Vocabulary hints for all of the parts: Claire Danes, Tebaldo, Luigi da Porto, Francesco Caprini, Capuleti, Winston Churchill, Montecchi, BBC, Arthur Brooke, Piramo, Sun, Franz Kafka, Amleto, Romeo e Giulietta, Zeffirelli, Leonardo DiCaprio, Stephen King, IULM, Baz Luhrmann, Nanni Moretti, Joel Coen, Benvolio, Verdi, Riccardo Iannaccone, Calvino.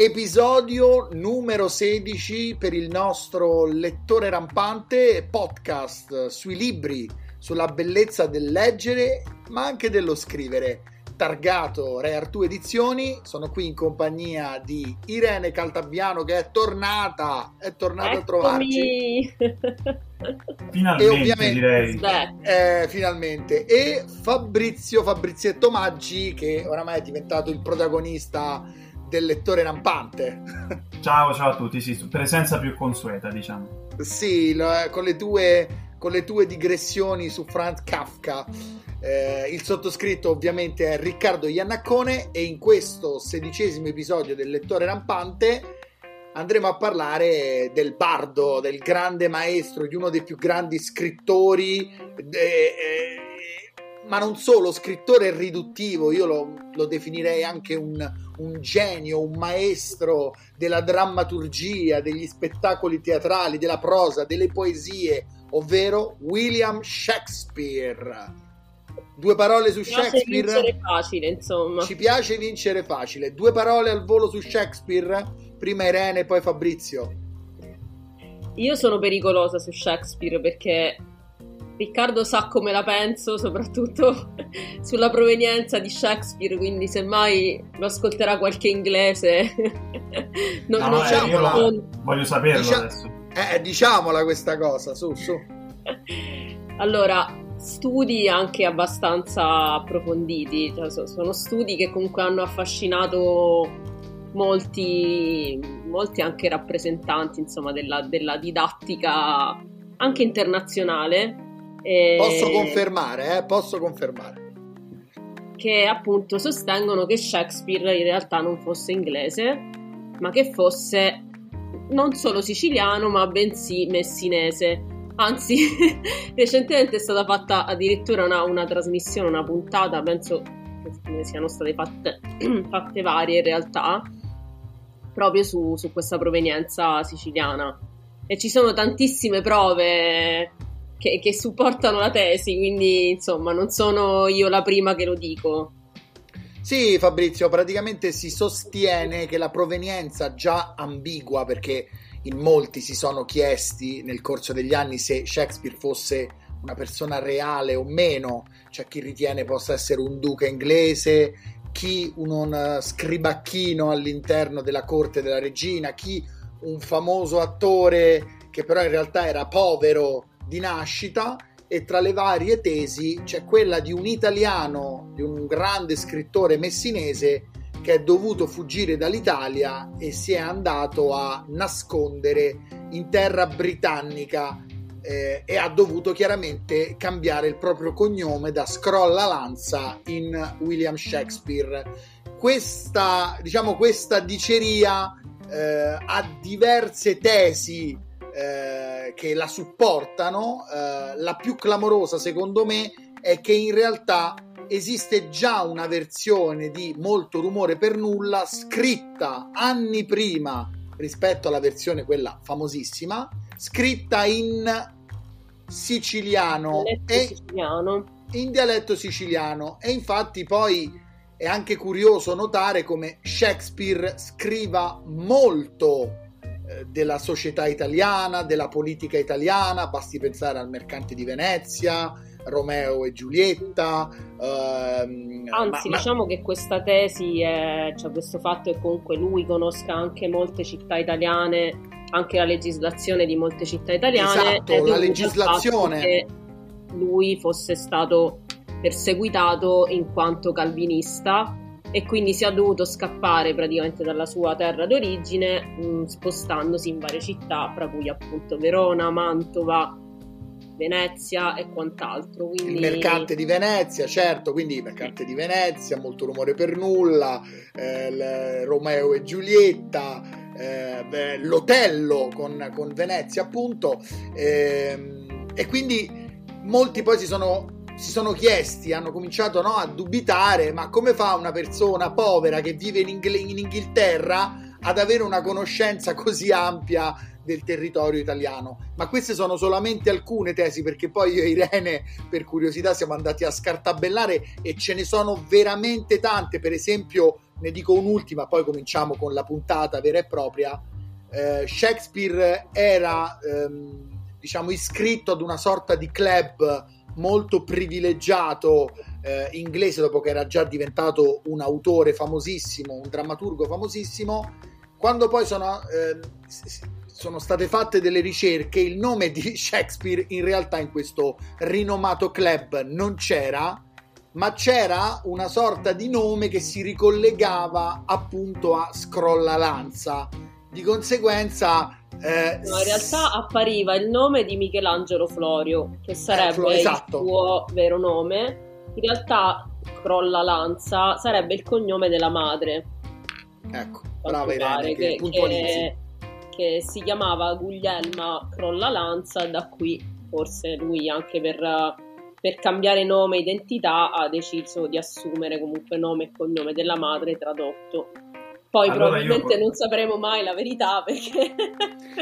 Episodio numero 16 per il nostro lettore rampante, podcast sui libri, sulla bellezza del leggere ma anche dello scrivere, targato Re Artù Edizioni. Sono qui in compagnia di Irene Caltabiano, che è tornata. Eccomi. A trovarci finalmente, e ovviamente, direi finalmente, e Fabrizietto Maggi, che oramai è diventato il protagonista del lettore rampante. Ciao a tutti, sì, presenza più consueta, diciamo. Sì, con le tue digressioni su Franz Kafka. Il sottoscritto ovviamente è Riccardo Iannaccone, e in questo 16° episodio del lettore rampante andremo a parlare del bardo, del grande maestro, di uno dei più grandi scrittori, ma non solo, scrittore riduttivo. Io lo definirei anche un genio, un maestro della drammaturgia, degli spettacoli teatrali, della prosa, delle poesie, ovvero William Shakespeare. Due parole su Shakespeare. Vincere facile, insomma. Ci piace vincere facile. Due parole al volo su Shakespeare, prima Irene e poi Fabrizio. Io sono pericolosa su Shakespeare perché Riccardo sa come la penso, soprattutto sulla provenienza di Shakespeare, quindi semmai lo ascolterà qualche inglese. Non diciamola. Voglio saperlo adesso. Diciamola questa cosa, su. Allora, studi anche abbastanza approfonditi, cioè, sono studi che comunque hanno affascinato molti anche rappresentanti, insomma, della didattica anche internazionale. Posso confermare che appunto sostengono che Shakespeare in realtà non fosse inglese, ma che fosse non solo siciliano, ma bensì messinese. Anzi, recentemente è stata fatta addirittura una trasmissione, una puntata, penso che ne siano state fatte varie in realtà, proprio su questa provenienza siciliana, e ci sono tantissime prove che supportano la tesi, quindi insomma non sono io la prima che lo dico. Sì, Fabrizio, praticamente si sostiene che la provenienza, già ambigua, perché in molti si sono chiesti nel corso degli anni se Shakespeare fosse una persona reale o meno. C'è chi ritiene possa essere un duca inglese, chi un scribacchino all'interno della corte della regina, chi un famoso attore che però in realtà era povero di nascita, e tra le varie tesi c'è quella di un italiano, di un grande scrittore messinese che è dovuto fuggire dall'Italia e si è andato a nascondere in terra britannica, e ha dovuto chiaramente cambiare il proprio cognome da Crollalanza in William Shakespeare. Questa diceria ha diverse tesi che la supportano. La più clamorosa, secondo me, è che in realtà esiste già una versione di Molto rumore per nulla, scritta anni prima rispetto alla versione, quella famosissima, scritta in siciliano, in dialetto siciliano. E infatti poi è anche curioso notare come Shakespeare scriva molto della società italiana, della politica italiana. Basti pensare al Mercante di Venezia, Romeo e Giulietta. Anzi, diciamo che questa tesi è, cioè, questo fatto che comunque lui conosca anche molte città italiane, anche la legislazione di molte città italiane. Esatto, la legislazione. Che lui fosse stato perseguitato in quanto calvinista, e quindi si è dovuto scappare praticamente dalla sua terra d'origine, spostandosi in varie città, fra cui appunto Verona, Mantova, Venezia e quant'altro. Quindi il Mercante di Venezia, certo, quindi il Mercante di Venezia, Molto rumore per nulla, Romeo e Giulietta, l'Otello con Venezia appunto, e quindi molti poi si sono chiesti, hanno cominciato a dubitare: ma come fa una persona povera che vive in Inghilterra ad avere una conoscenza così ampia del territorio italiano? Ma queste sono solamente alcune tesi, perché poi io e Irene, per curiosità, siamo andati a scartabellare e ce ne sono veramente tante. Per esempio, ne dico un'ultima, poi cominciamo con la puntata vera e propria. Shakespeare era diciamo iscritto ad una sorta di club molto privilegiato inglese, dopo che era già diventato un autore famosissimo, un drammaturgo famosissimo. Quando poi sono state fatte delle ricerche, il nome di Shakespeare in realtà in questo rinomato club non c'era, ma c'era una sorta di nome che si ricollegava appunto a Crollalanza. Di conseguenza no, in realtà appariva il nome di Michelangelo Florio, che sarebbe esatto, il suo vero nome. In realtà Crollalanza sarebbe il cognome della madre. Ecco, brava Irene, che puntualizzi. Che si chiamava Guglielma Crollalanza, da qui forse lui, anche per cambiare nome e identità, ha deciso di assumere comunque nome e cognome della madre tradotto. Poi allora probabilmente non sapremo mai la verità, perché...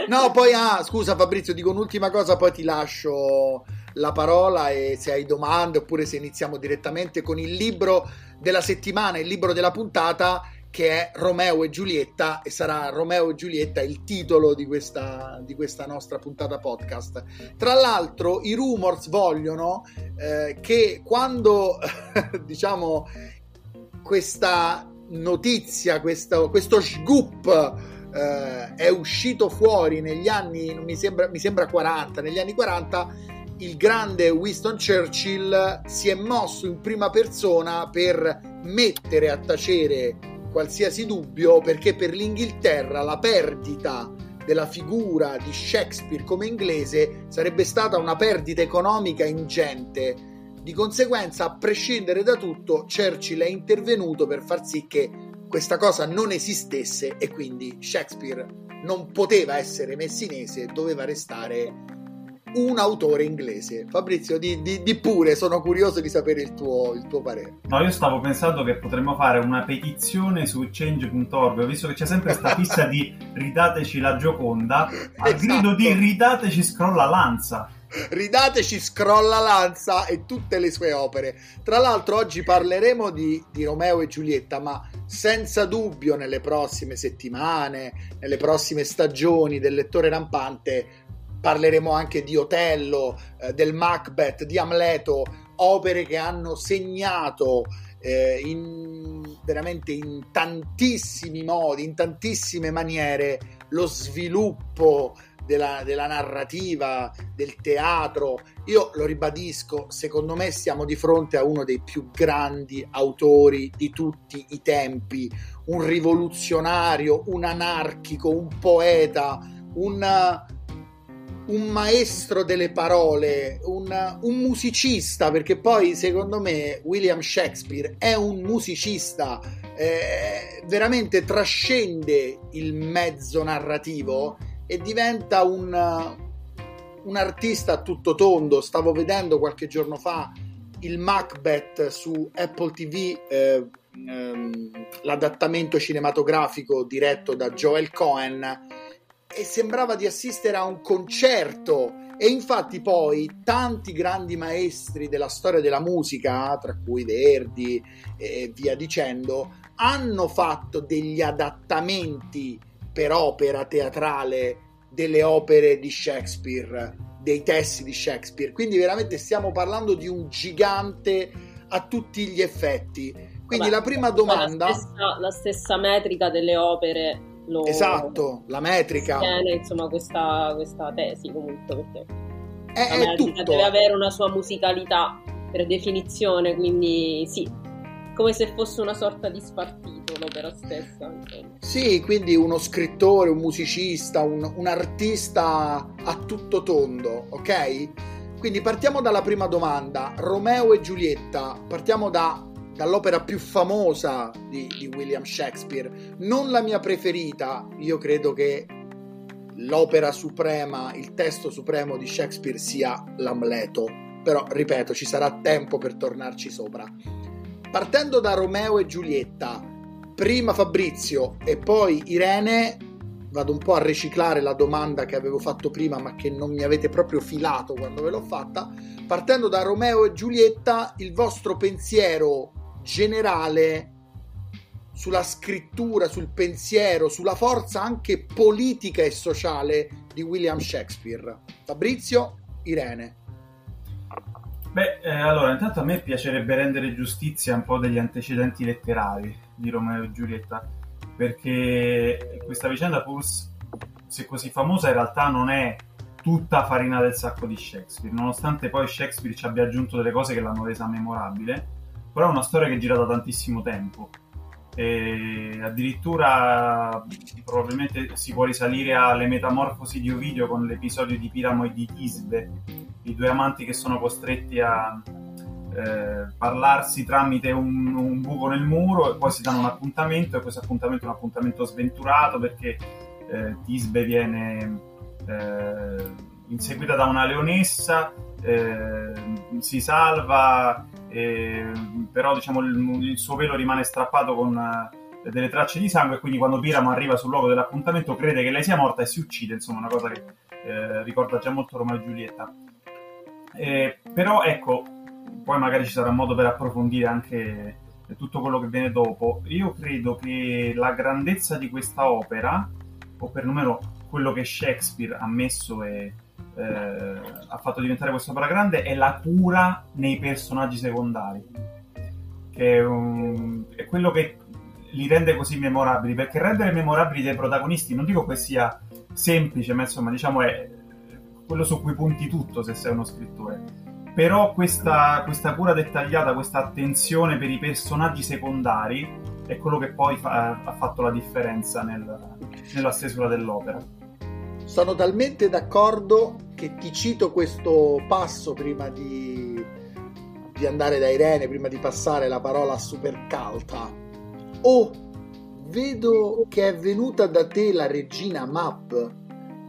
No, poi, scusa Fabrizio, dico un'ultima cosa, poi ti lascio la parola e se hai domande, oppure se iniziamo direttamente con il libro della settimana, il libro della puntata, che è Romeo e Giulietta, e sarà Romeo e Giulietta il titolo di questa nostra puntata podcast. Tra l'altro i rumors vogliono che quando diciamo questa notizia, questo scoop è uscito fuori negli anni, mi sembra 40, negli anni 40, il grande Winston Churchill si è mosso in prima persona per mettere a tacere qualsiasi dubbio, perché per l'Inghilterra la perdita della figura di Shakespeare come inglese sarebbe stata una perdita economica ingente. Di conseguenza, a prescindere da tutto, Churchill è intervenuto per far sì che questa cosa non esistesse, e quindi Shakespeare non poteva essere messinese, doveva restare un autore inglese. Fabrizio, di pure, sono curioso di sapere il tuo parere. No, io stavo pensando che potremmo fare una petizione su change.org, ho visto che c'è sempre questa fissa di ridateci la Gioconda, al esatto, grido di ridateci Crollalanza. Ridateci Crollalanza e tutte le sue opere. Tra l'altro oggi parleremo di Romeo e Giulietta, ma senza dubbio nelle prossime settimane, nelle prossime stagioni del Lettore Rampante, parleremo anche di Otello, del Macbeth, di Amleto, opere che hanno segnato veramente in tantissimi modi, in tantissime maniere, lo sviluppo della narrativa, del teatro. Io lo ribadisco, secondo me siamo di fronte a uno dei più grandi autori di tutti i tempi, un rivoluzionario, un anarchico, un poeta, un maestro delle parole, un musicista, perché poi secondo me William Shakespeare è un musicista, veramente trascende il mezzo narrativo e diventa un artista a tutto tondo. Stavo vedendo qualche giorno fa il Macbeth su Apple TV, l'adattamento cinematografico diretto da Joel Coen, e sembrava di assistere a un concerto. E infatti poi tanti grandi maestri della storia della musica, tra cui Verdi e via dicendo, hanno fatto degli adattamenti per opera teatrale delle opere di Shakespeare, dei testi di Shakespeare, quindi veramente stiamo parlando di un gigante a tutti gli effetti. Quindi la prima domanda, la stessa metrica delle opere. Esatto, la metrica tiene, insomma, questa tesi comunque, perché la metrica deve avere una sua musicalità per definizione, quindi sì, come se fosse una sorta di spartito l'opera stessa, insomma. Sì, quindi uno scrittore, un musicista, un artista a tutto tondo, ok? Quindi partiamo dalla prima domanda, Romeo e Giulietta, partiamo dall'opera più famosa di William Shakespeare, non la mia preferita. Io credo che l'opera suprema, il testo supremo di Shakespeare sia l'Amleto, però ripeto, ci sarà tempo per tornarci sopra. Partendo da Romeo e Giulietta, prima Fabrizio e poi Irene, vado un po' a riciclare la domanda che avevo fatto prima ma che non mi avete proprio filato quando ve l'ho fatta. Partendo da Romeo e Giulietta, il vostro pensiero generale sulla scrittura, sul pensiero, sulla forza anche politica e sociale di William Shakespeare. Fabrizio, Irene. Beh, allora, intanto a me piacerebbe rendere giustizia un po' degli antecedenti letterari di Romeo e Giulietta, perché questa vicenda, pur se così famosa, in realtà non è tutta farina del sacco di Shakespeare, nonostante poi Shakespeare ci abbia aggiunto delle cose che l'hanno resa memorabile, però è una storia che gira da tantissimo tempo. E addirittura probabilmente si può risalire alle metamorfosi di Ovidio con l'episodio di Piramo e di Tisbe, i due amanti che sono costretti a parlarsi tramite un buco nel muro e poi si danno un appuntamento, e questo appuntamento è un appuntamento sventurato perché Tisbe viene inseguita da una leonessa, si salva, però diciamo il suo velo rimane strappato con delle tracce di sangue, e quindi quando Piramo arriva sul luogo dell'appuntamento crede che lei sia morta e si uccide. Insomma, una cosa che ricorda già molto Romeo e Giulietta, però ecco, poi magari ci sarà modo per approfondire anche tutto quello che viene dopo. Io credo che la grandezza di questa opera, o perlomeno quello che Shakespeare ha messo e ha fatto diventare quest'opera grande, è la cura nei personaggi secondari, che è quello che li rende così memorabili, perché rendere memorabili dei protagonisti, non dico che sia semplice, ma insomma diciamo è quello su cui punti tutto se sei uno scrittore, però questa cura dettagliata, questa attenzione per i personaggi secondari è quello che poi ha fatto la differenza nella stesura dell'opera. Sono talmente d'accordo che ti cito questo passo prima di andare da Irene, prima di passare la parola a Supercalta. Oh, vedo che è venuta da te la regina Mab,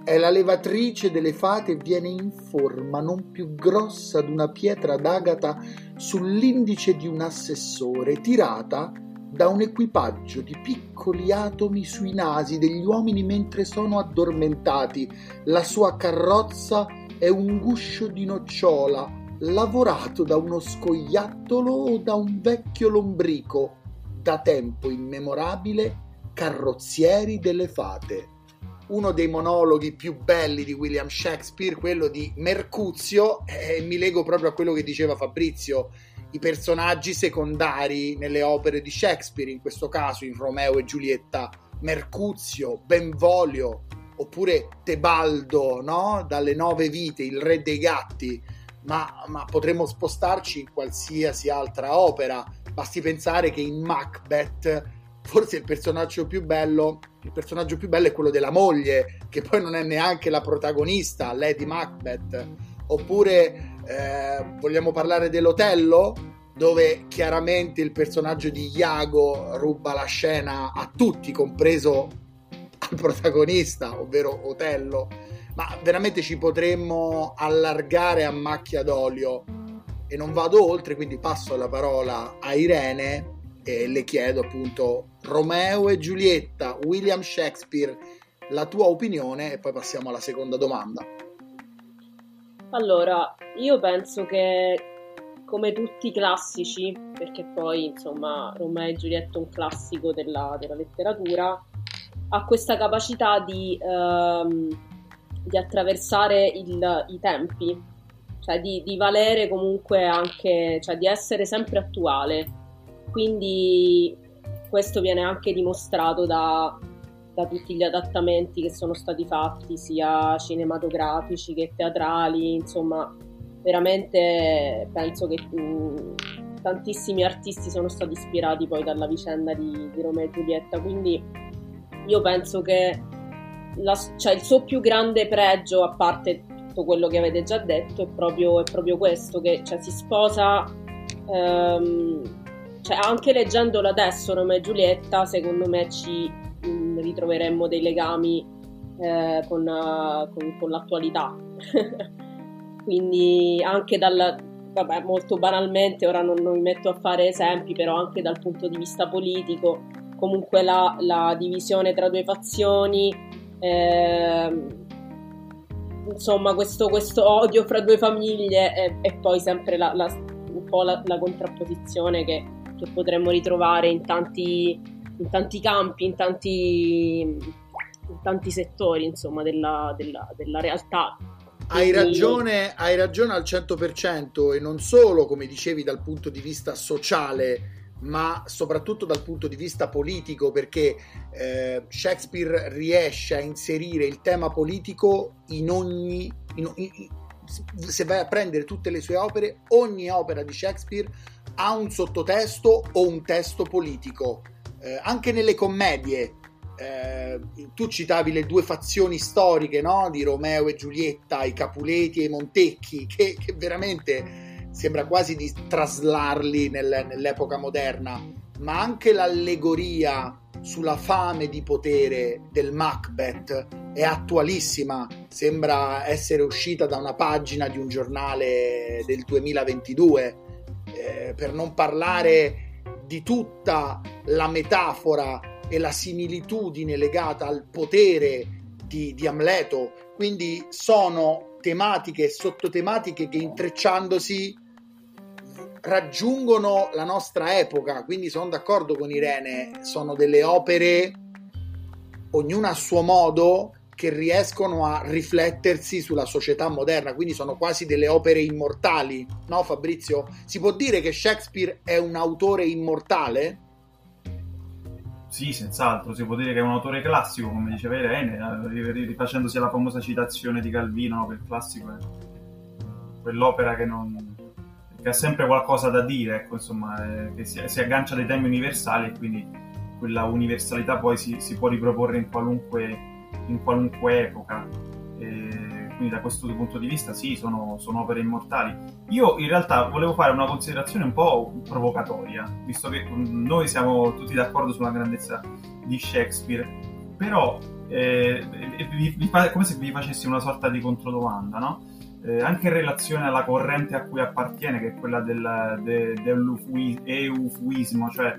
è la levatrice delle fate e viene in forma non più grossa d'una pietra d'agata sull'indice di un assessore, tirata da un equipaggio di piccoli atomi sui nasi degli uomini mentre sono addormentati. La sua carrozza è un guscio di nocciola lavorato da uno scoiattolo o da un vecchio lombrico, da tempo immemorabile carrozzieri delle fate. Uno dei monologhi più belli di William Shakespeare, quello di Mercuzio, e mi lego proprio a quello che diceva Fabrizio. I personaggi secondari nelle opere di Shakespeare, in questo caso in Romeo e Giulietta, Mercuzio, Benvolio, oppure Tebaldo, no? Dalle Nove Vite, il Re dei Gatti, ma potremmo spostarci in qualsiasi altra opera. Basti pensare che in Macbeth forse il personaggio più bello è quello della moglie, che poi non è neanche la protagonista, Lady Macbeth. Oppure vogliamo parlare dell'Otello, dove chiaramente il personaggio di Iago ruba la scena a tutti, compreso al protagonista, ovvero Otello. Ma veramente ci potremmo allargare a macchia d'olio, e non vado oltre, quindi passo la parola a Irene e le chiedo appunto Romeo e Giulietta, William Shakespeare, la tua opinione, e poi passiamo alla seconda domanda. Allora, io penso che, come tutti i classici, perché poi insomma Romeo e Giulietta è un classico della letteratura, ha questa capacità di attraversare i tempi, cioè di valere comunque anche, cioè di essere sempre attuale. Quindi questo viene anche dimostrato da tutti gli adattamenti che sono stati fatti, sia cinematografici che teatrali. Insomma, veramente penso che tantissimi artisti sono stati ispirati poi dalla vicenda di Romeo e Giulietta, quindi io penso che il suo più grande pregio, a parte tutto quello che avete già detto, è proprio questo, che cioè, si sposa, cioè, anche leggendolo adesso Romeo e Giulietta, secondo me ci ritroveremmo dei legami con l'attualità. Quindi anche molto banalmente, ora non mi metto a fare esempi, però anche dal punto di vista politico, comunque la divisione tra due fazioni, insomma questo odio fra due famiglie, e poi sempre un po' la contrapposizione che potremmo ritrovare in tanti in tanti campi, in tanti settori, insomma, della realtà. Hai ragione al 100%, e non solo, come dicevi, dal punto di vista sociale, ma soprattutto dal punto di vista politico, perché Shakespeare riesce a inserire il tema politico se vai a prendere tutte le sue opere, ogni opera di Shakespeare ha un sottotesto o un testo politico, anche nelle commedie. Tu citavi le due fazioni storiche, no? Di Romeo e Giulietta, i Capuleti e i Montecchi, che veramente sembra quasi di traslarli nell'epoca moderna, ma anche l'allegoria sulla fame di potere del Macbeth è attualissima, sembra essere uscita da una pagina di un giornale del 2022, per non parlare di tutta la metafora e la similitudine legata al potere di Amleto. Quindi sono tematiche e sottotematiche che, intrecciandosi, raggiungono la nostra epoca. Quindi sono d'accordo con Irene, sono delle opere, ognuna a suo modo, che riescono a riflettersi sulla società moderna, quindi sono quasi delle opere immortali, no Fabrizio? Si può dire che Shakespeare è un autore immortale? Sì, senz'altro, si può dire che è un autore classico, come diceva Irene, rifacendosi alla famosa citazione di Calvino, che il classico è quell'opera che ha sempre qualcosa da dire, ecco, insomma, che si aggancia dei temi universali, e quindi quella universalità poi si può riproporre in qualunque epoca. Quindi da questo punto di vista sì, sono opere immortali. Io in realtà volevo fare una considerazione un po' provocatoria, visto che noi siamo tutti d'accordo sulla grandezza di Shakespeare, però è come se vi facessi una sorta di controdomanda, no? Anche in relazione alla corrente a cui appartiene, che è quella dell'eufuismo, cioè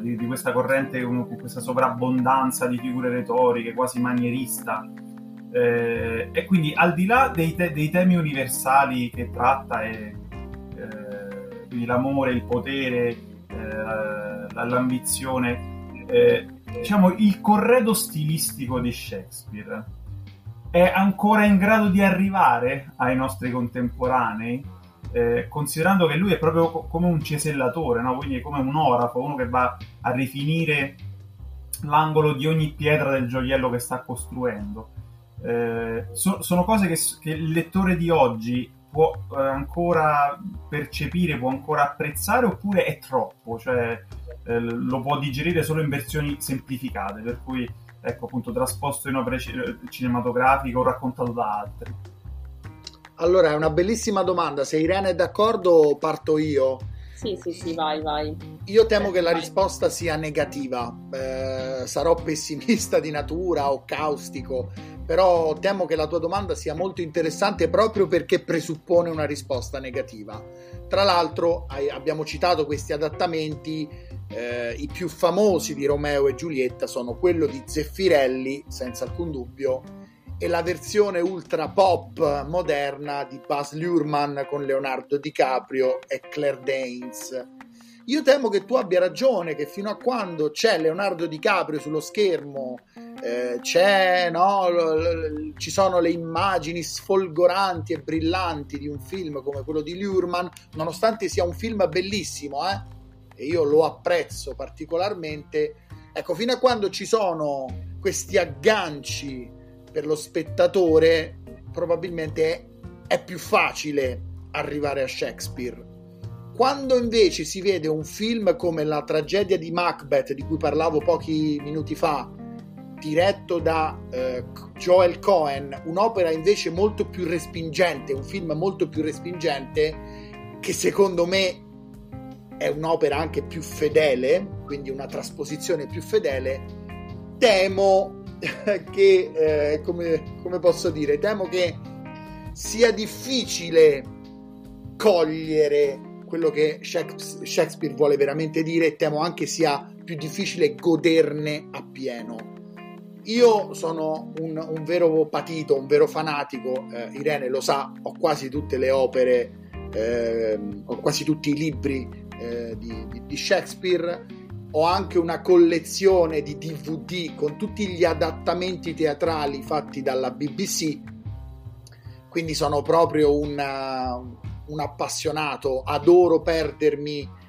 di questa corrente con questa sovrabbondanza di figure retoriche, quasi manierista. E quindi, al di là dei temi universali che tratta, quindi l'amore, il potere, l'ambizione, diciamo il corredo stilistico di Shakespeare è ancora in grado di arrivare ai nostri contemporanei, considerando che lui è proprio come un cesellatore, no? Quindi è come un orafo, uno che va a rifinire l'angolo di ogni pietra del gioiello che sta costruendo. Sono cose che il lettore di oggi può ancora percepire, può ancora apprezzare, oppure è troppo, cioè lo può digerire solo in versioni semplificate, per cui, ecco, appunto, trasposto in opere cinematografiche o raccontato da altri. Allora, è una bellissima domanda. Se Irene è d'accordo, parto io. Sì, vai. Io temo che la risposta sia negativa, sarò pessimista di natura o caustico, però temo che la tua domanda sia molto interessante proprio perché presuppone una risposta negativa. Tra l'altro abbiamo citato questi adattamenti, i più famosi di Romeo e Giulietta sono quello di Zeffirelli, senza alcun dubbio, e la versione ultra pop moderna di Baz Luhrmann con Leonardo DiCaprio e Claire Danes. Io temo che tu abbia ragione, che fino a quando c'è Leonardo DiCaprio sullo schermo, ci sono le immagini sfolgoranti e brillanti di un film come quello di Luhrmann, nonostante sia un film bellissimo, e io lo apprezzo particolarmente, ecco, fino a quando ci sono questi agganci per lo spettatore, probabilmente è più facile arrivare a Shakespeare. Quando invece si vede un film come la tragedia di Macbeth, di cui parlavo pochi minuti fa, diretto da Joel Coen, un'opera invece molto più respingente, un film molto più respingente, che secondo me è un'opera anche più fedele, quindi una trasposizione più fedele, temo che come posso dire, temo che sia difficile cogliere quello che Shakespeare vuole veramente dire, e temo anche sia più difficile goderne appieno. Io sono un vero patito, un vero fanatico, Irene lo sa, ho quasi tutte le opere, ho quasi tutti i libri di Shakespeare, ho anche una collezione di DVD con tutti gli adattamenti teatrali fatti dalla BBC, quindi sono proprio un appassionato, adoro perdermi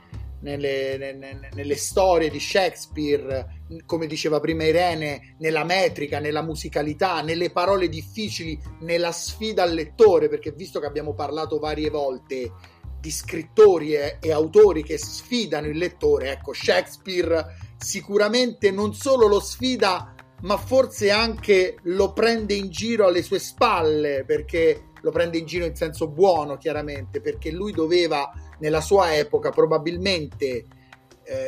nelle storie di Shakespeare, come diceva prima Irene, nella metrica, nella musicalità, nelle parole difficili, nella sfida al lettore, perché visto che abbiamo parlato varie volte di scrittori e autori che sfidano il lettore, ecco, Shakespeare sicuramente non solo lo sfida, ma forse anche lo prende in giro alle sue spalle, perché lo prende in giro in senso buono, chiaramente, perché lui doveva nella sua epoca probabilmente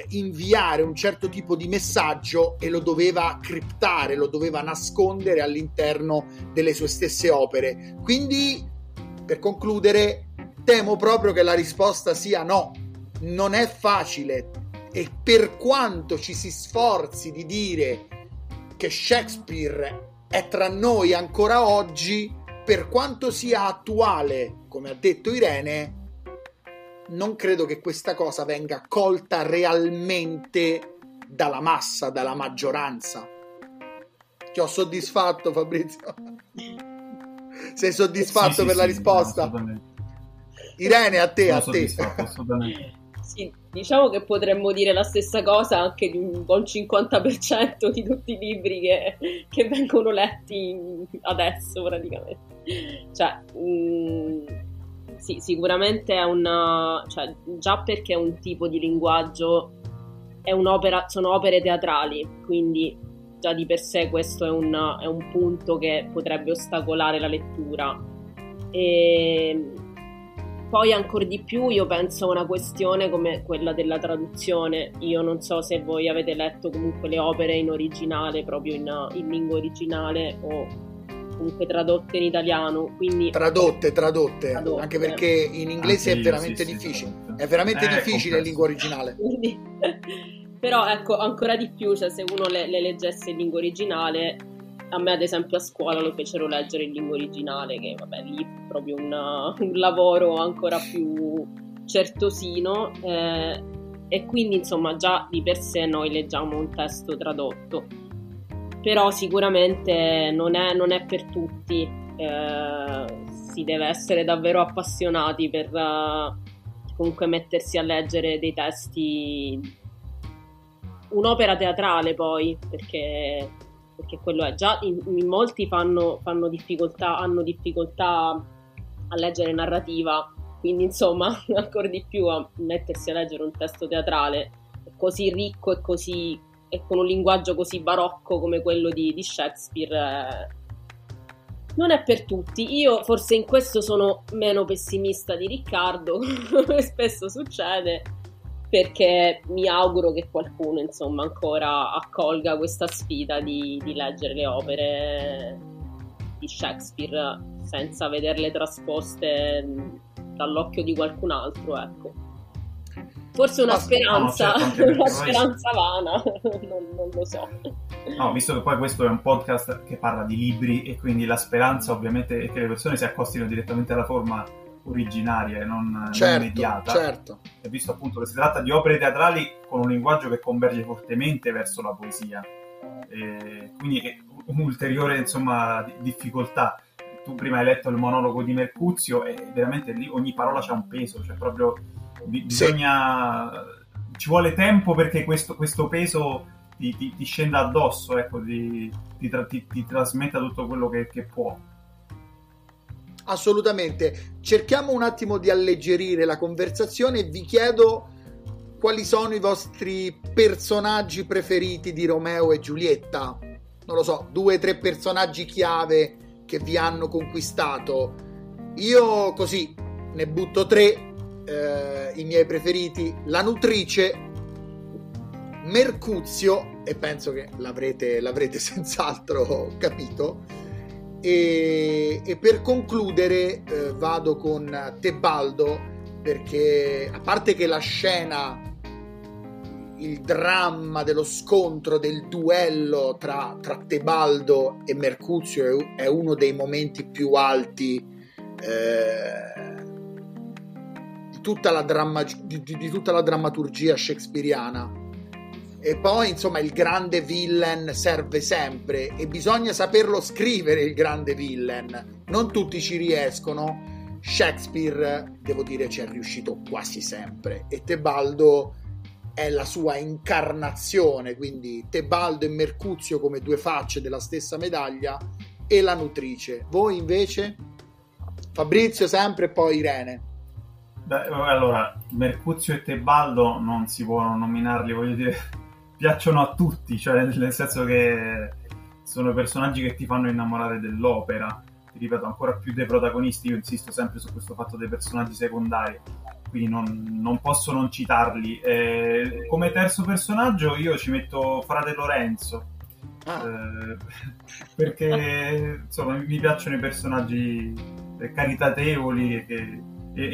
inviare un certo tipo di messaggio e lo doveva criptare, lo doveva nascondere all'interno delle sue stesse opere. Quindi, per concludere, temo proprio che la risposta sia no, non è facile, e per quanto ci si sforzi di dire che Shakespeare è tra noi ancora oggi, per quanto sia attuale, come ha detto Irene, non credo che questa cosa venga colta realmente dalla massa, dalla maggioranza. Ti ho soddisfatto, Fabrizio? Sei soddisfatto per la risposta? Irene, a te, assolutamente. Sì, diciamo che potremmo dire la stessa cosa anche di un buon 50% di tutti i libri che vengono letti adesso, praticamente. Cioè, sì, sicuramente è già perché è un tipo di linguaggio, è un'opera, sono opere teatrali, quindi già di per sé questo è un punto che potrebbe ostacolare la lettura. E poi ancora di più io penso a una questione come quella della traduzione. Io non so se voi avete letto comunque le opere in originale, proprio in lingua originale, o comunque tradotte in italiano, quindi tradotte. Anche perché in inglese è veramente difficile, è veramente difficile la lingua originale, quindi, però ecco, ancora di più, cioè, se uno le leggesse in lingua originale, a me ad esempio a scuola lo fecero leggere in lingua originale, che vabbè, lì è proprio un lavoro ancora più certosino, e quindi insomma già di per sé noi leggiamo un testo tradotto, però sicuramente non è per tutti, si deve essere davvero appassionati per comunque mettersi a leggere dei testi, un'opera teatrale poi, perché quello è già, in molti hanno difficoltà a leggere narrativa, quindi insomma ancora di più a mettersi a leggere un testo teatrale così ricco e così, e con un linguaggio così barocco come quello di Shakespeare, non è per tutti. Io forse in questo sono meno pessimista di Riccardo, come spesso succede, perché mi auguro che qualcuno insomma ancora accolga questa sfida di leggere le opere di Shakespeare senza vederle trasposte dall'occhio di qualcun altro, ecco. Forse una speranza, una speranza vana, non lo so. No, visto che poi questo è un podcast che parla di libri, e quindi la speranza ovviamente è che le persone si accostino direttamente alla forma originaria e non mediata. Certo. E visto appunto che si tratta di opere teatrali con un linguaggio che converge fortemente verso la poesia, e quindi è un'ulteriore insomma difficoltà. Tu prima hai letto il monologo di Mercuzio, e veramente lì ogni parola c'ha un peso, cioè proprio ci vuole tempo perché questo peso ti scenda addosso, ecco, ti trasmetta tutto quello che può. Assolutamente. Cerchiamo un attimo di alleggerire la conversazione, e vi chiedo quali sono i vostri personaggi preferiti di Romeo e Giulietta. Non lo so, 2 o 3 personaggi chiave che vi hanno conquistato. Io così ne butto 3. I miei preferiti: la nutrice, Mercuzio, e penso che l'avrete senz'altro capito, e per concludere vado con Tebaldo, perché a parte che la scena, il dramma dello scontro, del duello tra Tebaldo e Mercuzio è uno dei momenti più alti di tutta la drammaturgia shakespeariana, E poi, insomma, il grande villain serve sempre e bisogna saperlo scrivere, il grande villain. Non tutti ci riescono. Shakespeare, devo dire, ci è riuscito quasi sempre, e Tebaldo è la sua incarnazione, quindi Tebaldo e Mercuzio come due facce della stessa medaglia, e la nutrice. Voi invece? Fabrizio sempre e poi Irene. Beh, allora, Mercuzio e Tebaldo non si può nominarli, voglio dire, piacciono a tutti, cioè nel senso che sono personaggi che ti fanno innamorare dell'opera, ti ripeto, ancora più dei protagonisti. Io insisto sempre su questo fatto dei personaggi secondari, quindi non posso non citarli. Come terzo personaggio io ci metto Frate Lorenzo, perché insomma mi piacciono i personaggi caritatevoli e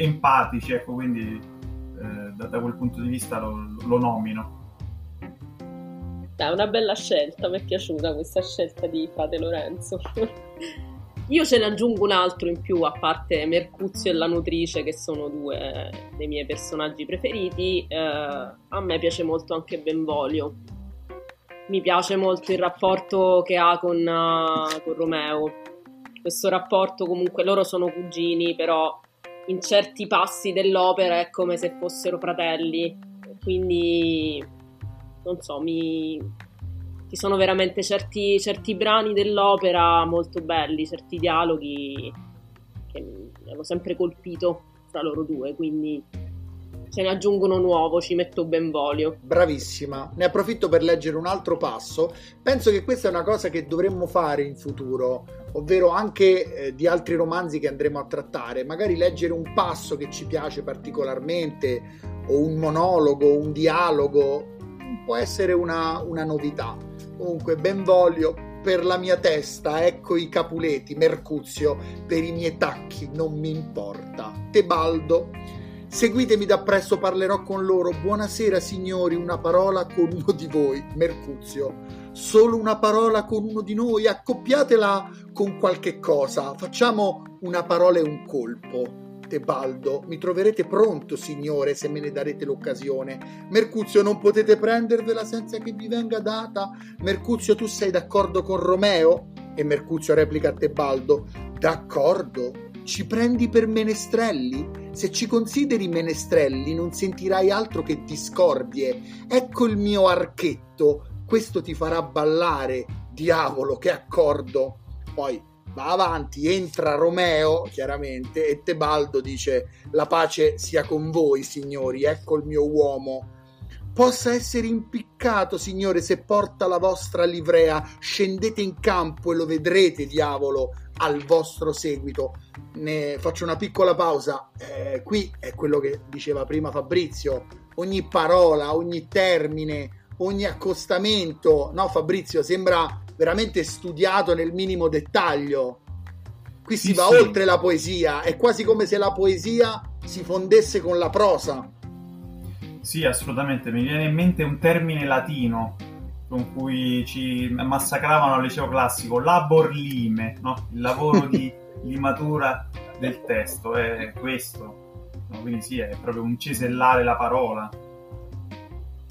empatici, ecco, quindi da quel punto di vista lo nomino. È una bella scelta, mi è piaciuta questa scelta di Frate Lorenzo. Io ce ne aggiungo un altro in più, a parte Mercuzio e la nutrice, che sono due dei miei personaggi preferiti. A me piace molto anche Benvolio, mi piace molto il rapporto che ha con Romeo, questo rapporto, comunque loro sono cugini, però in certi passi dell'opera è come se fossero fratelli, quindi non so, ci sono veramente certi brani dell'opera molto belli, certi dialoghi che mi hanno sempre colpito tra loro due, quindi ce ne aggiungo uno nuovo, ci metto Benvolio. Bravissima, ne approfitto per leggere un altro passo. Penso che questa è una cosa che dovremmo fare in futuro, ovvero anche di altri romanzi che andremo a trattare, magari leggere un passo che ci piace particolarmente, o un monologo, un dialogo, può essere una novità. Comunque Benvolio per la mia testa, ecco i Capuleti, Mercuzio per i miei tacchi, non mi importa, Tebaldo, seguitemi da presso, parlerò con loro, buonasera signori, una parola con uno di voi, Mercuzio, solo una parola con uno di noi, accoppiatela con qualche cosa, facciamo una parola e un colpo, Tebaldo, mi troverete pronto signore se me ne darete l'occasione, Mercuzio non potete prendervela senza che vi venga data, Mercuzio tu sei d'accordo con Romeo? E Mercuzio replica a Tebaldo, d'accordo, ci prendi per menestrelli? Se ci consideri menestrelli non sentirai altro che discordie, ecco il mio archetto, questo ti farà ballare, diavolo, che accordo. Poi va avanti, entra Romeo, chiaramente, e Tebaldo dice, la pace sia con voi, signori, ecco il mio uomo. Possa essere impiccato, signore, se porta la vostra livrea, scendete in campo e lo vedrete, diavolo, al vostro seguito. Ne faccio una piccola pausa, qui è quello che diceva prima Fabrizio, ogni parola, ogni termine, ogni accostamento, no Fabrizio, sembra veramente studiato nel minimo dettaglio, qui si va oltre la poesia, è quasi come se la poesia si fondesse con la prosa. Sì, assolutamente, mi viene in mente un termine latino con cui ci massacravano al liceo classico, labor lime, no? Il lavoro di limatura del testo, è questo, no, quindi sì, è proprio un cesellare la parola.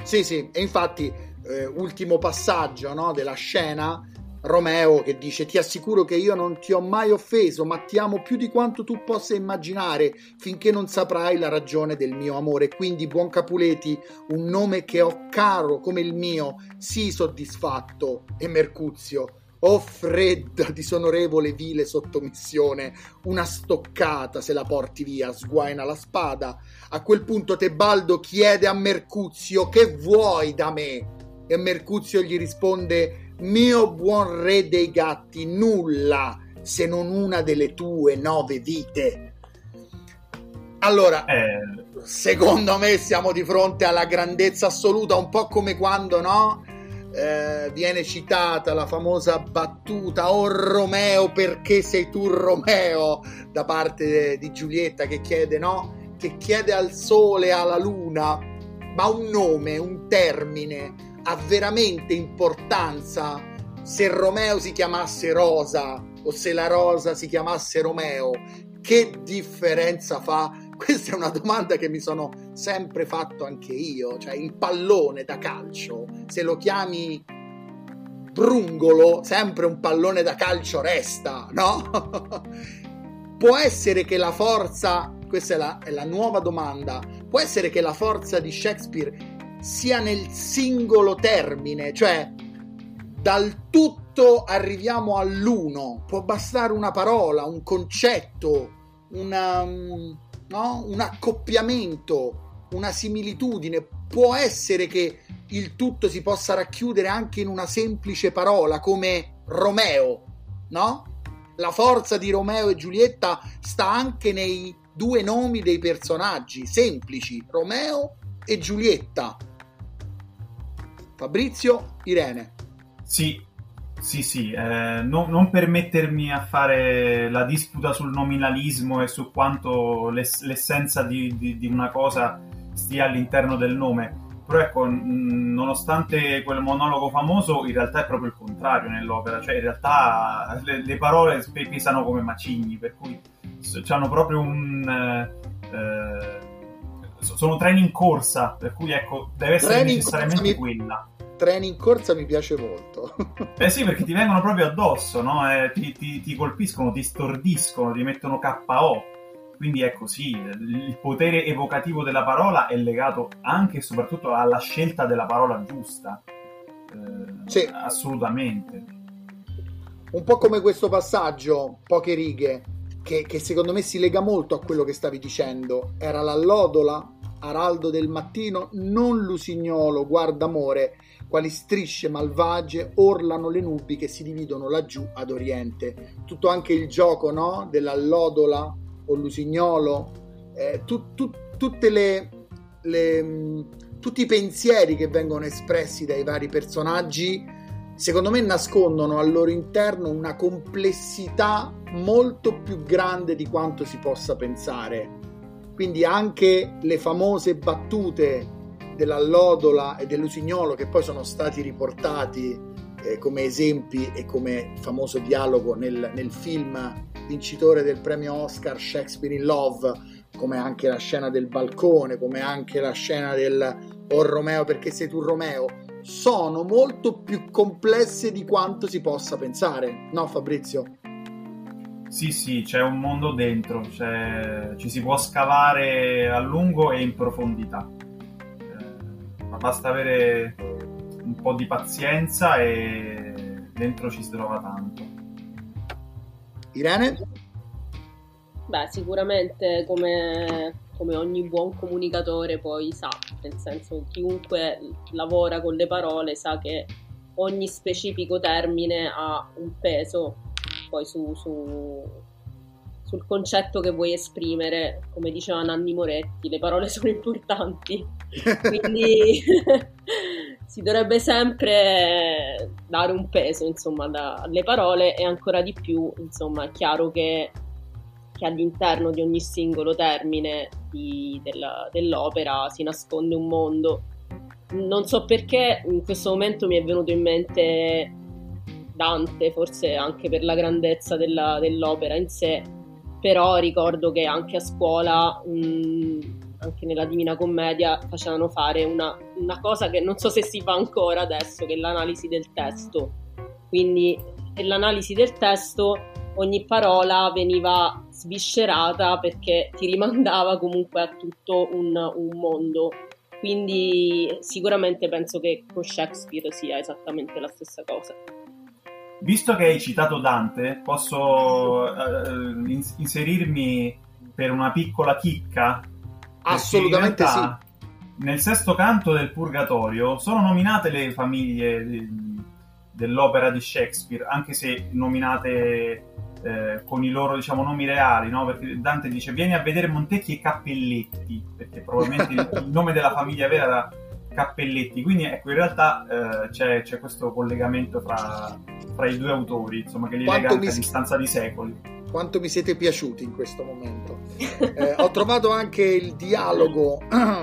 Sì, sì, e infatti ultimo passaggio, no, della scena, Romeo che dice, ti assicuro che io non ti ho mai offeso, ma ti amo più di quanto tu possa immaginare, finché non saprai la ragione del mio amore, quindi buon Capuleti, un nome che ho caro come il mio, sii soddisfatto. E Mercuzio, oh fredda, disonorevole, vile sottomissione, una stoccata se la porti via, sguaina la spada. A quel punto Tebaldo chiede a Mercuzio, che vuoi da me? E Mercuzio gli risponde, mio buon re dei gatti, nulla se non una delle tue 9 vite. Allora, secondo me siamo di fronte alla grandezza assoluta, un po' come quando, no? Viene citata la famosa battuta, oh Romeo perché sei tu Romeo, da parte di Giulietta che chiede, no? Che chiede al sole, alla luna, ma un nome, un termine ha veramente importanza? Se Romeo si chiamasse Rosa o se la Rosa si chiamasse Romeo, che differenza fa Questa è una domanda che mi sono sempre fatto anche io, cioè il pallone da calcio, se lo chiami Brungolo, sempre un pallone da calcio resta, no? Può essere che la forza, questa è la nuova domanda, può essere che la forza di Shakespeare sia nel singolo termine, cioè dal tutto arriviamo all'uno, può bastare una parola, un concetto, un accoppiamento, una similitudine, può essere che il tutto si possa racchiudere anche in una semplice parola come Romeo, no? La forza di Romeo e Giulietta sta anche nei due nomi dei personaggi semplici, Romeo e Giulietta. Fabrizio, Irene. Sì, non permettermi a fare la disputa sul nominalismo e su quanto l'essenza di una cosa stia all'interno del nome, però ecco, nonostante quel monologo famoso, in realtà è proprio il contrario nell'opera, cioè in realtà le parole pesano come macigni, per cui hanno proprio sono treni in corsa, per cui ecco, deve essere treni necessariamente quella. Treni in corsa mi piace molto. Sì, perché ti vengono proprio addosso, no? Ti colpiscono, ti stordiscono, ti mettono KO. Quindi ecco, sì, il potere evocativo della parola è legato anche e soprattutto alla scelta della parola giusta. Sì. Assolutamente. Un po' come questo passaggio, poche righe, che secondo me si lega molto a quello che stavi dicendo. Era l'allodola, araldo del mattino, non lusignolo, guarda amore, quali strisce malvagie orlano le nubi che si dividono laggiù ad oriente. Tutto anche il gioco, no? Dell'allodola o lusignolo, tutte tutti i pensieri che vengono espressi dai vari personaggi, secondo me nascondono al loro interno una complessità molto più grande di quanto si possa pensare. Quindi anche le famose battute dell'allodola e dell'usignolo, che poi sono stati riportati come esempi e come famoso dialogo nel film vincitore del premio Oscar Shakespeare in Love, come anche la scena del balcone, come anche la scena del "Oh Romeo, perché sei tu Romeo", sono molto più complesse di quanto si possa pensare, no Fabrizio? Sì, c'è un mondo dentro, ci si può scavare a lungo e in profondità, ma basta avere un po' di pazienza e dentro ci si trova tanto. Irene? Beh, sicuramente come ogni buon comunicatore poi sa, nel senso chiunque lavora con le parole sa che ogni specifico termine ha un peso poi sul concetto che vuoi esprimere. Come diceva Nanni Moretti, le parole sono importanti, quindi si dovrebbe sempre dare un peso, insomma, alle parole, e ancora di più, insomma, è chiaro che all'interno di ogni singolo termine dell'opera si nasconde un mondo. Non so perché in questo momento mi è venuto in mente Dante, forse anche per la grandezza dell'opera in sé, però ricordo che anche a scuola, anche nella Divina Commedia, facevano fare una cosa che non so se si fa ancora adesso, che è l'analisi del testo. Quindi l'analisi del testo, ogni parola veniva sviscerata perché ti rimandava comunque a tutto un mondo. Quindi sicuramente penso che con Shakespeare sia esattamente la stessa cosa. Visto che hai citato Dante, posso inserirmi per una piccola chicca? Assolutamente realtà, sì. Nel sesto canto del Purgatorio sono nominate le famiglie dell'opera di Shakespeare, anche se nominate con i loro, diciamo, nomi reali, no? Perché Dante dice "vieni a vedere Montecchi e Cappelletti", perché probabilmente il nome della famiglia vera era Cappelletti, quindi ecco, in realtà c'è questo collegamento fra i due autori, insomma, che li lega anche a distanza di secoli. Quanto mi siete piaciuti in questo momento. Ho trovato anche il dialogo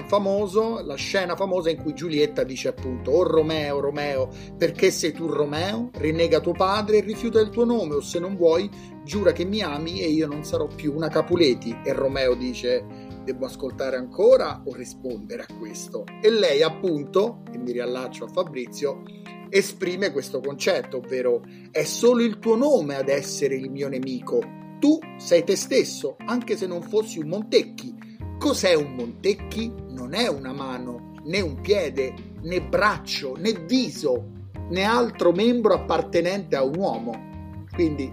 famoso, la scena famosa in cui Giulietta dice appunto "Oh Romeo, Romeo, perché sei tu Romeo? Rinnega tuo padre e rifiuta il tuo nome, o se non vuoi giura che mi ami e io non sarò più una Capuleti". E Romeo dice Devo ascoltare ancora o rispondere a questo? E lei appunto, e mi riallaccio a Fabrizio, esprime questo concetto, ovvero è solo il tuo nome ad essere il mio nemico, tu sei te stesso, anche se non fossi un Montecchi. Cos'è un Montecchi? Non è una mano, né un piede, né braccio, né viso, né altro membro appartenente a un uomo. Quindi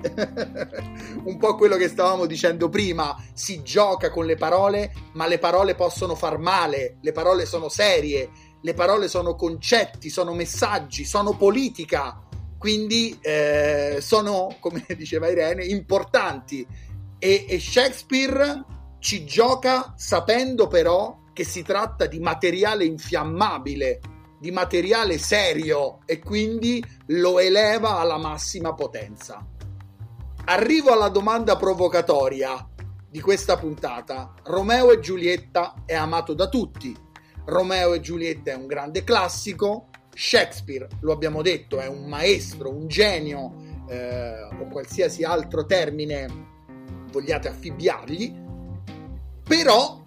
un po' quello che stavamo dicendo prima, si gioca con le parole, ma le parole possono far male, le parole sono serie, le parole sono concetti, sono messaggi, sono politica, quindi sono, come diceva Irene, importanti, e Shakespeare ci gioca sapendo però che si tratta di materiale infiammabile, di materiale serio, e quindi lo eleva alla massima potenza. Arrivo alla domanda provocatoria di questa puntata. Romeo e Giulietta è amato da tutti. Romeo e Giulietta è un grande classico. Shakespeare, lo abbiamo detto, è un maestro, un genio, o qualsiasi altro termine vogliate affibbiargli. Però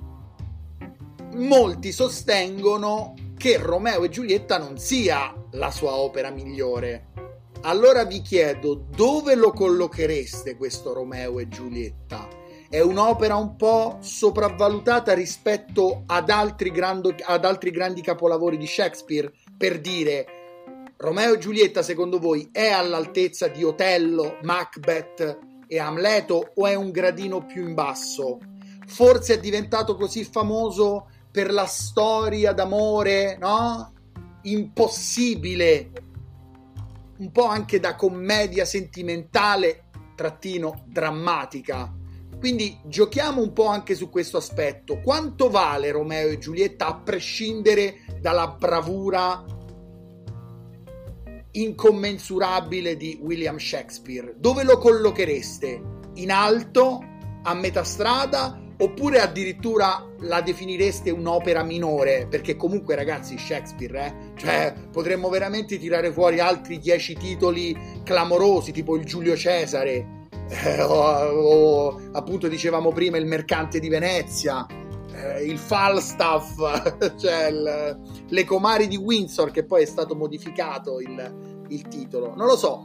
molti sostengono che Romeo e Giulietta non sia la sua opera migliore. Allora vi chiedo, dove lo collochereste questo Romeo e Giulietta? È un'opera un po' sopravvalutata rispetto ad altri grandi capolavori di Shakespeare? Per dire, Romeo e Giulietta secondo voi è all'altezza di Otello, Macbeth e Amleto, o è un gradino più in basso? Forse è diventato così famoso per la storia d'amore, no? Impossibile, un po' anche da commedia sentimentale trattino drammatica. Quindi giochiamo un po' anche su questo aspetto. Quanto vale Romeo e Giulietta a prescindere dalla bravura incommensurabile di William Shakespeare? Dove lo collochereste? In alto? A metà strada? Oppure addirittura la definireste un'opera minore? Perché comunque, ragazzi, Shakespeare, cioè potremmo veramente tirare fuori altri 10 titoli clamorosi, tipo il Giulio Cesare, o appunto dicevamo prima il Mercante di Venezia, il Falstaff, cioè le Comari di Windsor, che poi è stato modificato il titolo. Non lo so.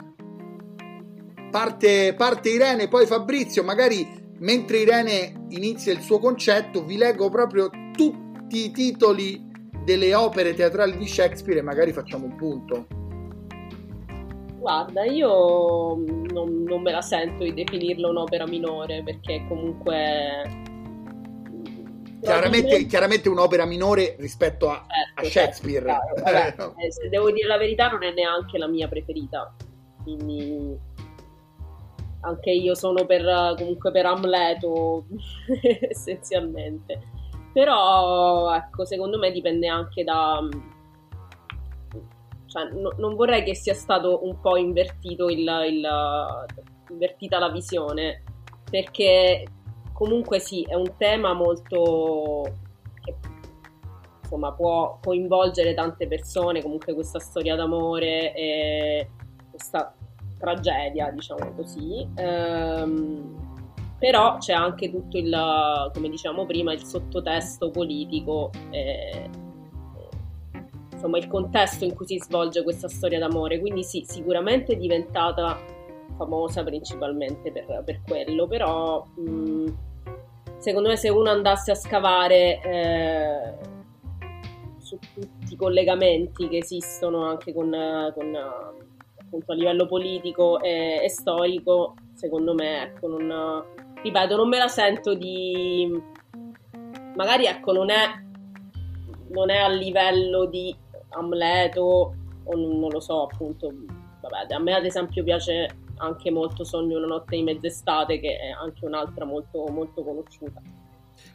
Parte Irene, poi Fabrizio, magari. Mentre Irene inizia il suo concetto, vi leggo proprio tutti i titoli delle opere teatrali di Shakespeare e magari facciamo un punto. Guarda, io non me la sento di definirlo un'opera minore, perché comunque... Chiaramente un'opera minore rispetto a Shakespeare. Certo, vabbè, se devo dire la verità, non è neanche la mia preferita, quindi... Anche io sono per Amleto essenzialmente, però ecco, secondo me dipende anche da, cioè non vorrei che sia stato un po' invertito invertita la visione, perché comunque sì, è un tema molto che, insomma, può coinvolgere tante persone, comunque questa storia d'amore e questa tragedia, diciamo così, però c'è anche tutto il, come diciamo prima, il sottotesto politico, insomma il contesto in cui si svolge questa storia d'amore, quindi sì, sicuramente è diventata famosa principalmente per quello, però secondo me se uno andasse a scavare su tutti i collegamenti che esistono anche con a livello politico e storico, secondo me, ecco, non, ripeto, non me la sento di, magari ecco, non è a livello di Amleto o non lo so, appunto, vabbè, a me ad esempio piace anche molto Sogno una notte di mezz'estate, che è anche un'altra molto, molto conosciuta.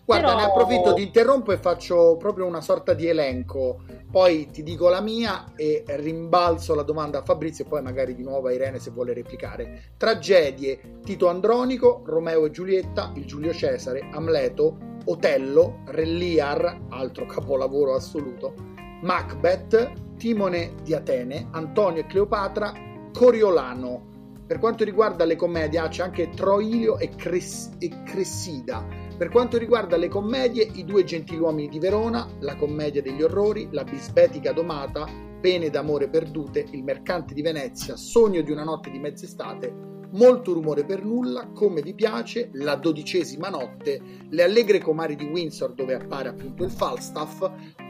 Guarda, però... ne approfitto, ti interrompo e faccio proprio una sorta di elenco, poi ti dico la mia e rimbalzo la domanda a Fabrizio e poi magari di nuovo a Irene se vuole replicare. Tragedie: Tito Andronico, Romeo e Giulietta, il Giulio Cesare, Amleto, Otello, Re Lear, altro capolavoro assoluto, Macbeth, Timone di Atene, Antonio e Cleopatra, Coriolano. Per quanto riguarda le commedie c'è anche Troilio e Cressida, Per quanto riguarda le commedie, I due gentiluomini di Verona, La commedia degli orrori, La bisbetica domata, Pene d'amore perdute, Il mercante di Venezia, Sogno di una notte di mezz'estate, Molto rumore per nulla, Come vi piace, La dodicesima notte, Le allegre comari di Windsor, dove appare appunto il Falstaff,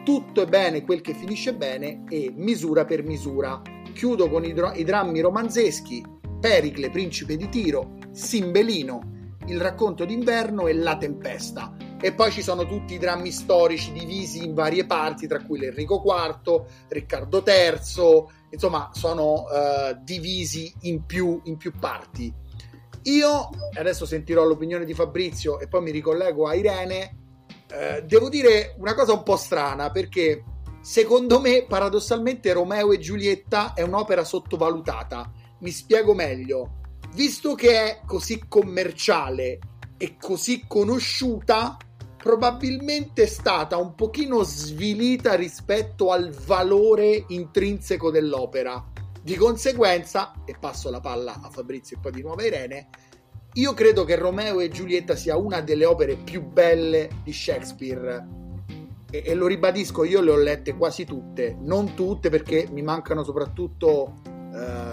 Tutto è bene quel che finisce bene e Misura per misura. Chiudo con i drammi romanzeschi, Pericle, principe di Tiro, Simbelino, Il racconto d'inverno e La tempesta. E poi ci sono tutti i drammi storici divisi in varie parti, tra cui l'Enrico IV, Riccardo III, insomma sono divisi in più parti. Io adesso sentirò l'opinione di Fabrizio e poi mi ricollego a Irene. Devo dire una cosa un po' strana, perché secondo me paradossalmente Romeo e Giulietta è un'opera sottovalutata. Mi spiego meglio. Visto che è così commerciale e così conosciuta, probabilmente è stata un pochino svilita rispetto al valore intrinseco dell'opera. Di conseguenza, e passo la palla a Fabrizio e poi di nuovo a Irene, io credo che Romeo e Giulietta sia una delle opere più belle di Shakespeare. E lo ribadisco, io le ho lette quasi tutte, non tutte perché mi mancano soprattutto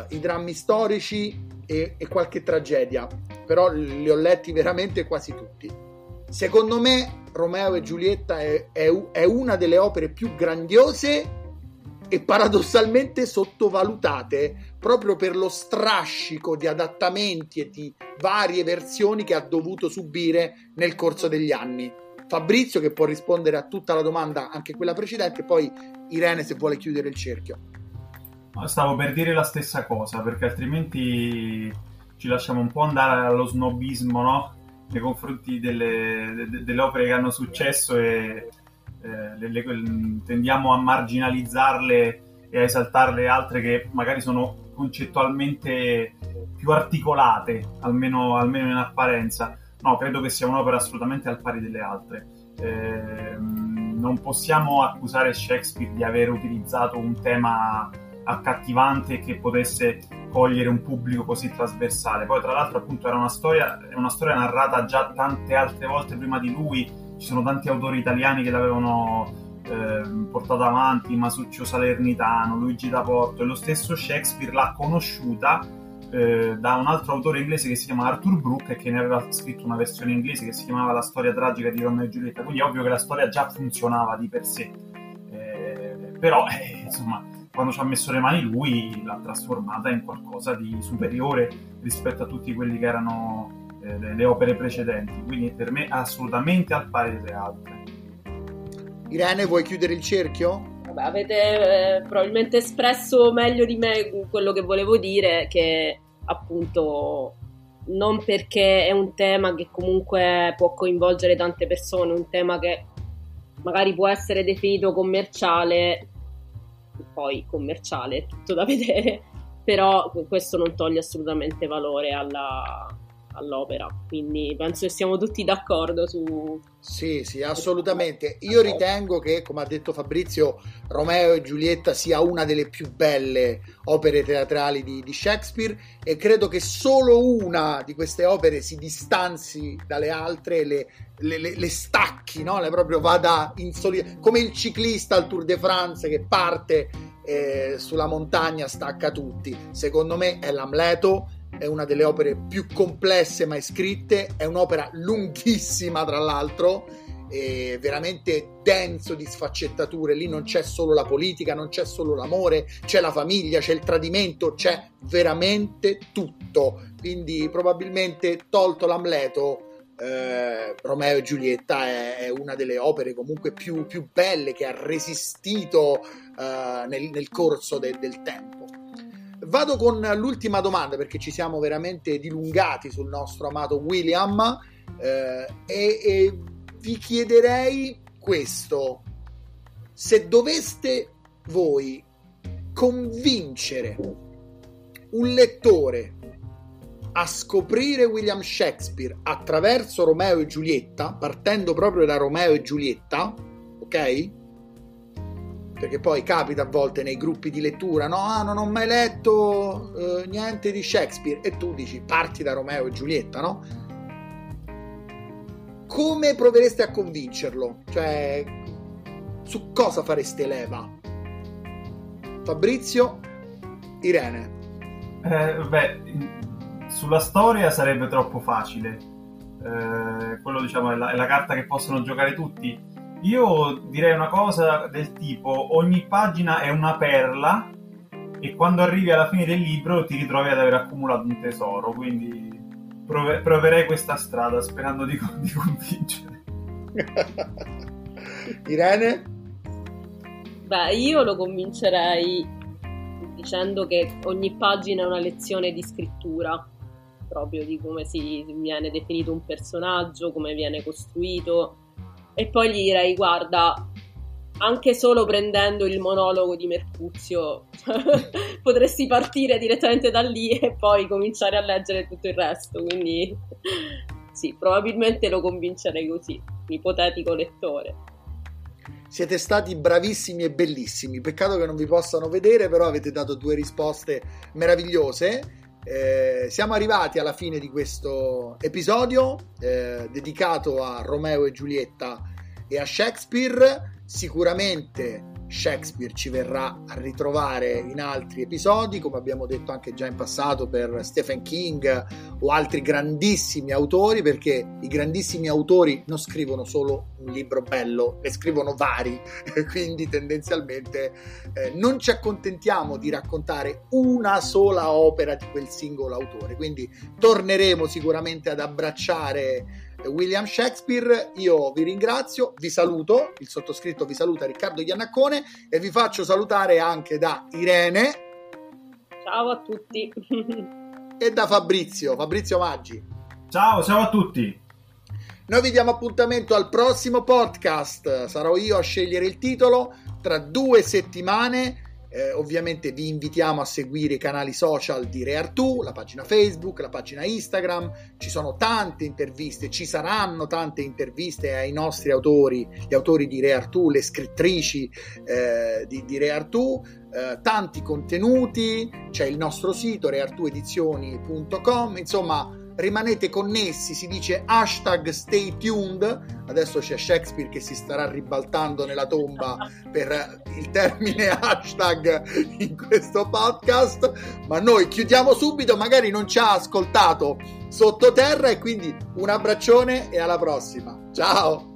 i drammi storici e qualche tragedia, però li ho letti veramente quasi tutti. Secondo me Romeo e Giulietta è una delle opere più grandiose e paradossalmente sottovalutate, proprio per lo strascico di adattamenti e di varie versioni che ha dovuto subire nel corso degli anni. Fabrizio, che può rispondere a tutta la domanda, anche quella precedente, poi Irene se vuole chiudere il cerchio. Stavo per dire la stessa cosa, perché altrimenti ci lasciamo un po' andare allo snobismo, no? Nei confronti delle opere che hanno successo e tendiamo a marginalizzarle e a esaltarle altre che magari sono concettualmente più articolate, almeno in apparenza. No, credo che sia un'opera assolutamente al pari delle altre. Non possiamo accusare Shakespeare di aver utilizzato un tema accattivante che potesse cogliere un pubblico così trasversale. Poi tra l'altro appunto era una storia narrata già tante altre volte prima di lui, ci sono tanti autori italiani che l'avevano portata avanti, Masuccio Salernitano, Luigi da Porto, e lo stesso Shakespeare l'ha conosciuta da un altro autore inglese che si chiama Arthur Brooke e che ne aveva scritto una versione inglese che si chiamava La storia tragica di Romeo e Giulietta, quindi è ovvio che la storia già funzionava di per sé, però insomma quando ci ha messo le mani lui l'ha trasformata in qualcosa di superiore rispetto a tutti quelli che erano le opere precedenti, quindi per me assolutamente al pari delle altre. Irene, vuoi chiudere il cerchio? Vabbè, avete probabilmente espresso meglio di me quello che volevo dire, che appunto non perché è un tema che comunque può coinvolgere tante persone, un tema che magari può essere definito commerciale, poi commerciale è tutto da vedere, però questo non toglie assolutamente valore all'opera, quindi penso che siamo tutti d'accordo su... Sì, assolutamente. Io ritengo che, come ha detto Fabrizio, Romeo e Giulietta sia una delle più belle opere teatrali di Shakespeare, e credo che solo una di queste opere si distanzi dalle altre, le stacchi, no? Le proprio vada in solitudine, come il ciclista al Tour de France che parte sulla montagna, stacca tutti. Secondo me è l'Amleto, è una delle opere più complesse mai scritte, è un'opera lunghissima tra l'altro, è veramente denso di sfaccettature, lì non c'è solo la politica, non c'è solo l'amore, c'è la famiglia, c'è il tradimento, c'è veramente tutto, quindi probabilmente tolto l'Amleto Romeo e Giulietta è una delle opere comunque più belle che ha resistito nel corso del tempo. Vado con l'ultima domanda, perché ci siamo veramente dilungati sul nostro amato William, e vi chiederei questo: se doveste voi convincere un lettore a scoprire William Shakespeare attraverso Romeo e Giulietta, partendo proprio da Romeo e Giulietta, ok? Perché poi capita a volte nei gruppi di lettura, no, non ho mai letto niente di Shakespeare, e tu dici parti da Romeo e Giulietta, no? come provereste a convincerlo? Cioè, su cosa fareste leva? Fabrizio, Irene. Sulla storia sarebbe troppo facile, quello diciamo è la carta che possono giocare tutti. Io direi una cosa del tipo: ogni pagina è una perla e quando arrivi alla fine del libro ti ritrovi ad aver accumulato un tesoro, quindi proverei questa strada sperando di convincere. Irene? Io lo convincerei dicendo che ogni pagina è una lezione di scrittura, proprio di come si viene definito un personaggio, come viene costruito, e poi gli direi: guarda, anche solo prendendo il monologo di Mercuzio potresti partire direttamente da lì e poi cominciare a leggere tutto il resto, quindi sì, probabilmente lo convincerei così, un ipotetico lettore. Siete stati bravissimi e bellissimi, peccato che non vi possano vedere, però avete dato 2 risposte meravigliose. Siamo arrivati alla fine di questo episodio dedicato a Romeo e Giulietta e a Shakespeare. Sicuramente Shakespeare ci verrà a ritrovare in altri episodi, come abbiamo detto anche già in passato per Stephen King o altri grandissimi autori, perché i grandissimi autori non scrivono solo un libro bello, ne scrivono vari, quindi tendenzialmente non ci accontentiamo di raccontare una sola opera di quel singolo autore, quindi torneremo sicuramente ad abbracciare William Shakespeare. Io vi ringrazio, vi saluto, il sottoscritto vi saluta, Riccardo Iannaccone, e vi faccio salutare anche da Irene. Ciao a tutti. E da Fabrizio Maggi. Ciao a tutti. Noi vi diamo appuntamento al prossimo podcast, sarò io a scegliere il titolo, tra 2 settimane. Ovviamente vi invitiamo a seguire i canali social di Re Artù, la pagina Facebook, la pagina Instagram, ci sono tante interviste, ci saranno tante interviste ai nostri autori, gli autori di Re Artù, le scrittrici di Re Artù, tanti contenuti, c'è il nostro sito reartuedizioni.com, insomma rimanete connessi, si dice hashtag stay tuned. Adesso c'è Shakespeare che si starà ribaltando nella tomba per il termine hashtag in questo podcast, ma noi chiudiamo subito, magari non ci ha ascoltato sottoterra, e quindi un abbraccione e alla prossima, ciao.